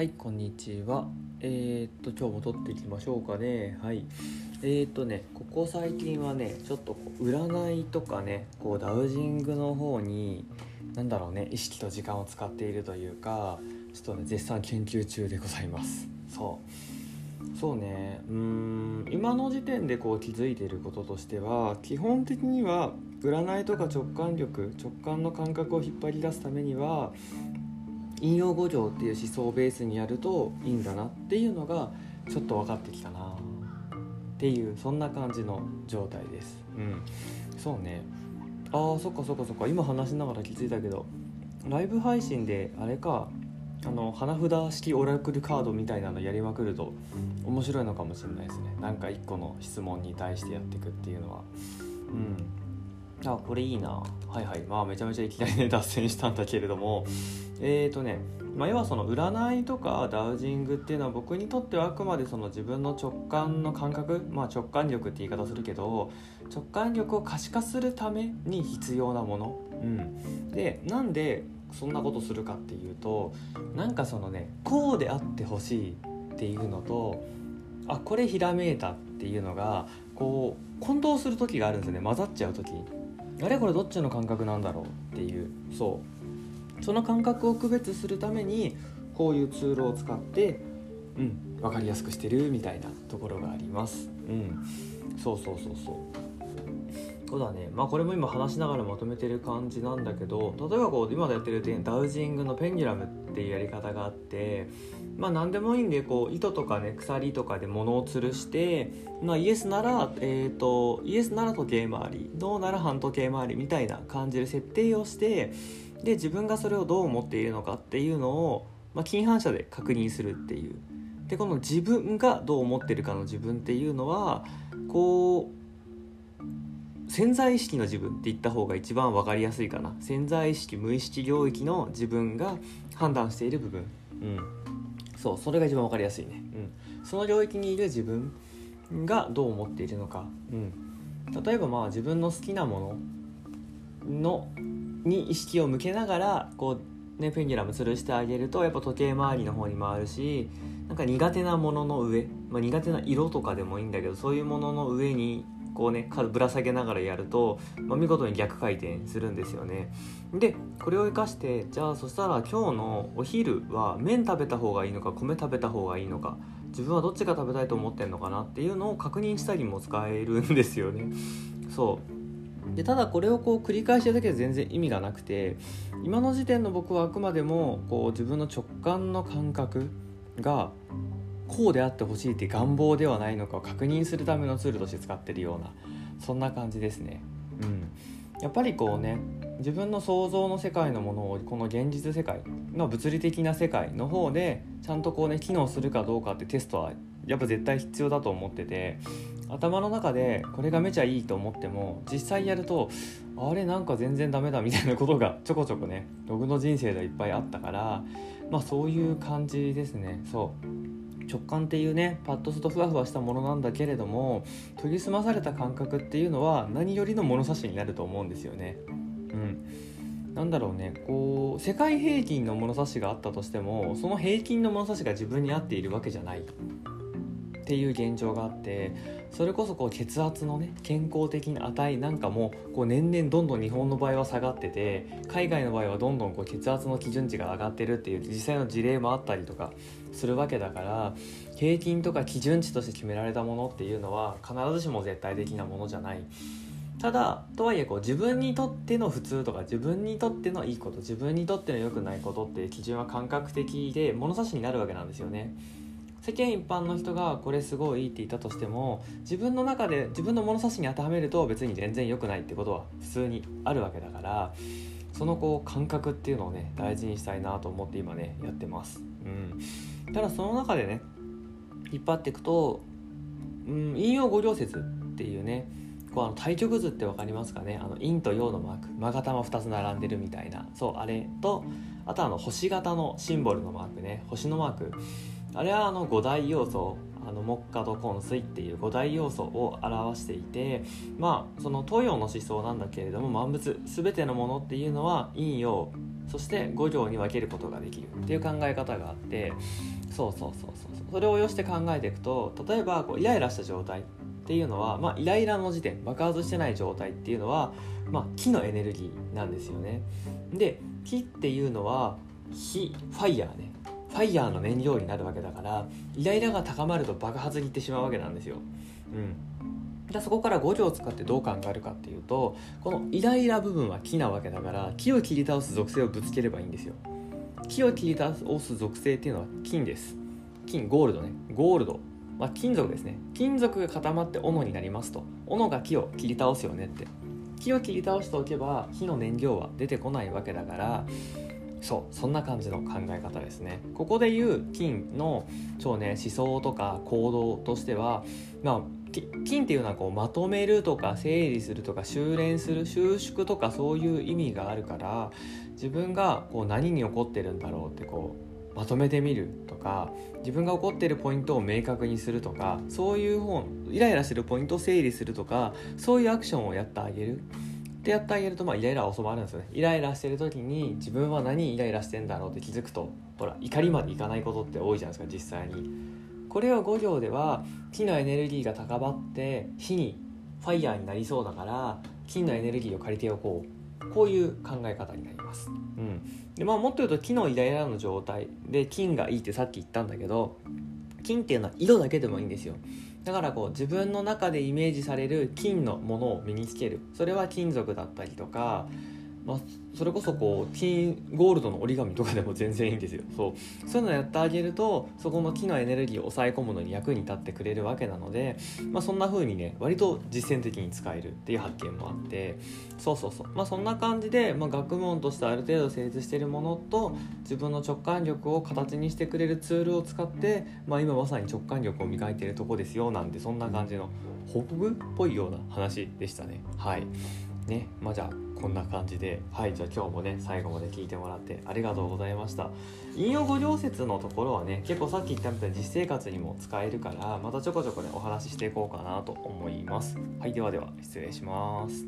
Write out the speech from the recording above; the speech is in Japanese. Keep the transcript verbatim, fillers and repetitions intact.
はい、こんにちは。えー、っと、今日も撮っていきましょうかね。はい。えー、っとね、ここ最近はね、ちょっとこう占いとかね、こうダウジングの方に、なんだろうね、意識と時間を使っているというか、ちょっとね、絶賛研究中でございます。そう。そうね、うーん、今の時点でこう気づいていることとしては、基本的には占いとか直感力、直感の感覚を引っ張り出すためには、引用五条っていう思想をベースにやるといいんだなっていうのがちょっと分かってきたなっていう、そんな感じの状態です。うん、そうね。ああ、そっかそっかそっか。今話しながら気づいたけど、ライブ配信であれか、あの花札式オラクルカードみたいなのやりまくると面白いのかもしれないですね。なんか一個の質問に対してやっていくっていうのは、うんあ、これいいな。はいはい。まあめちゃめちゃいきなりね脱線したんだけれども、えーとね、まあ、要はその占いとかダウジングっていうのは僕にとってはあくまでその自分の直感の感覚、まあ直感力って言い方するけど、直感力を可視化するために必要なもの。うん。で、なんでそんなことするかっていうと、なんかそのね、こうであってほしいっていうのと、あ、これひらめいたっていうのがこう混同する時があるんですね。混ざっちゃう時。あれこれどっちの感覚なんだろうっていう、そうその感覚を区別するためにこういうツールを使って、うん、分かりやすくしてるみたいなところがあります。うん、そうそうそうそうそうだね。まあこれも今話しながらまとめてる感じなんだけど、例えばこう今やってるダウジングのペンデュラムっていうやり方があって、まあ何でもいいんで、こう糸とかね鎖とかで物を吊るして、まあ、イエスなら、えー、とイエスなら時計回り、ノーなら反時計回りみたいな感じで設定をして、で自分がそれをどう思っているのかっていうのを、まあ、近反射で確認するっていう。でこの自分がどう思ってるかの自分っていうのは、こう潜在意識の自分って言った方が一番分かりやすいかな。潜在意識無意識領域の自分が判断している部分、うんそう、それが一番分かりやすいね。うん、その領域にいる自分がどう思っているのか、うん、例えばまあ自分の好きなもののに意識を向けながらこう、ね、ペンデュラム吊るしてあげると、やっぱ時計回りの方に回るし、なんか苦手なものの上、まあ、苦手な色とかでもいいんだけど、そういうものの上にこうねぶら下げながらやると、まあ、見事に逆回転するんですよね。でこれを生かして、じゃあそしたら今日のお昼は麺食べた方がいいのか米食べた方がいいのか、自分はどっちが食べたいと思ってんのかなっていうのを確認したりも使えるんですよね。そうでただこれをこう繰り返してるだけで全然意味がなくて、今の時点の僕はあくまでもこう自分の直感の感覚がこうであってほしいって願望ではないのかを確認するためのツールとして使ってるような、そんな感じですね。うん、やっぱりこうね、自分の想像の世界のものをこの現実世界の物理的な世界の方でちゃんとこうね機能するかどうかってテストはやっぱ絶対必要だと思ってて、頭の中でこれがめちゃいいと思っても実際やるとあれなんか全然ダメだみたいなことがちょこちょこね僕の人生ではいっぱいあったから、まあそういう感じですね。そう直感っていうねパッとするとふわふわしたものなんだけれども、研ぎ澄まされた感覚っていうのは何よりの物差しになると思うんですよね。うん、なんだろうね、こう世界平均の物差しがあったとしても、その平均の物差しが自分に合っているわけじゃないっていう現状があって、それこそこう血圧のね健康的な値なんかもこう年々どんどん日本の場合は下がってて、海外の場合はどんどんこう血圧の基準値が上がってるっていう実際の事例もあったりとかするわけだから、平均とか基準値として決められたものっていうのは必ずしも絶対的なものじゃない。ただとはいえこう自分にとっての普通とか自分にとってのいいこと、自分にとっての良くないことっていう基準は感覚的で物差しになるわけなんですよね。世間一般の人がこれすごいって言ったとしても、自分の中で自分の物差しに当てはめると別に全然良くないってことは普通にあるわけだから、そのこう感覚っていうのをね大事にしたいなと思って今ねやってます。うん、ただその中でね引っ張っていくと、うん、陰陽五行説っていうね、こうあの対極図って分かりますかね、あの陰と陽のマーク、マガタマふたつ並んでるみたいな、そうあれと、あとあの星型のシンボルのマークね、星のマーク、あれはあの五大要素、あの木火土金水っていう五大要素を表していて、まあその東洋の思想なんだけれども、万物全てのものっていうのは陰陽そしてご行に分けることができるっていう考え方があって、そうそうそうそう、それを要して考えていくと、例えばこうイライラした状態っていうのは、まあ、イライラの時点、爆発してない状態っていうのは、まあ、気のエネルギーなんですよね。で、気っていうのは火、ファイヤーね、ファイヤーの燃料になるわけだから、イライラが高まると爆発にいってしまうわけなんですよ、うん、でそこから五行を使ってどう考えるかっていうと、このイライラ部分は木なわけだから、木を切り倒す属性をぶつければいいんですよ。木を切り倒す属性っていうのは金です。金、ゴールドね、ゴールド、まあ、金属ですね。金属が固まって斧になりますと、斧が木を切り倒すよねって、木を切り倒しておけば火の燃料は出てこないわけだから、そう、そんな感じの考え方ですね。ここでいう金のそうね、思想とか行動としては、まあ、金っていうのはこうまとめるとか整理するとか修練する、収縮とかそういう意味があるから、自分がこう何に怒ってるんだろうってこうまとめてみるとか、自分が怒っているポイントを明確にするとか、そういう方、イライラしてるポイントを整理するとか、そういうアクションをやってあげるってやってあげると、まあ、イライラは収まるんですよね。イライラしてる時に自分は何にイライラしてんだろうって気づくと、ほら怒りまでいかないことって多いじゃないですか、実際に。これをご行では、木のエネルギーが高まって火に、ファイヤーになりそうだから、金のエネルギーを借りておこう、こういう考え方になります、うん、で、まあ、もっと言うと木のイライラの状態で金がいいってさっき言ったんだけど、金っていうのは色だけでもいいんですよ。だからこう自分の中でイメージされる金のものを身につける。それは金属だったりとか、まあ、それこそこう金ゴールドの折り紙とかでも全然いいんですよ。そう、そういうのをやってあげると、そこの木のエネルギーを抑え込むのに役に立ってくれるわけなので、まあ、そんな風にね、割と実践的に使えるっていう発見もあって、そうそうそう、まあ、そんな感じで、まあ、学問としてある程度成立しているものと、自分の直感力を形にしてくれるツールを使って、まあ、今まさに直感力を磨いているとこですよ、なんで、そんな感じの報告っぽいような話でしたね。はいね、まあ、じゃあこんな感じで、はい、じゃあ今日もね、最後まで聞いてもらってありがとうございました。引用五行説のところはね、結構さっき言ったみたいに実生活にも使えるから、またちょこちょこね、お話ししていこうかなと思います。はい、ではでは失礼します。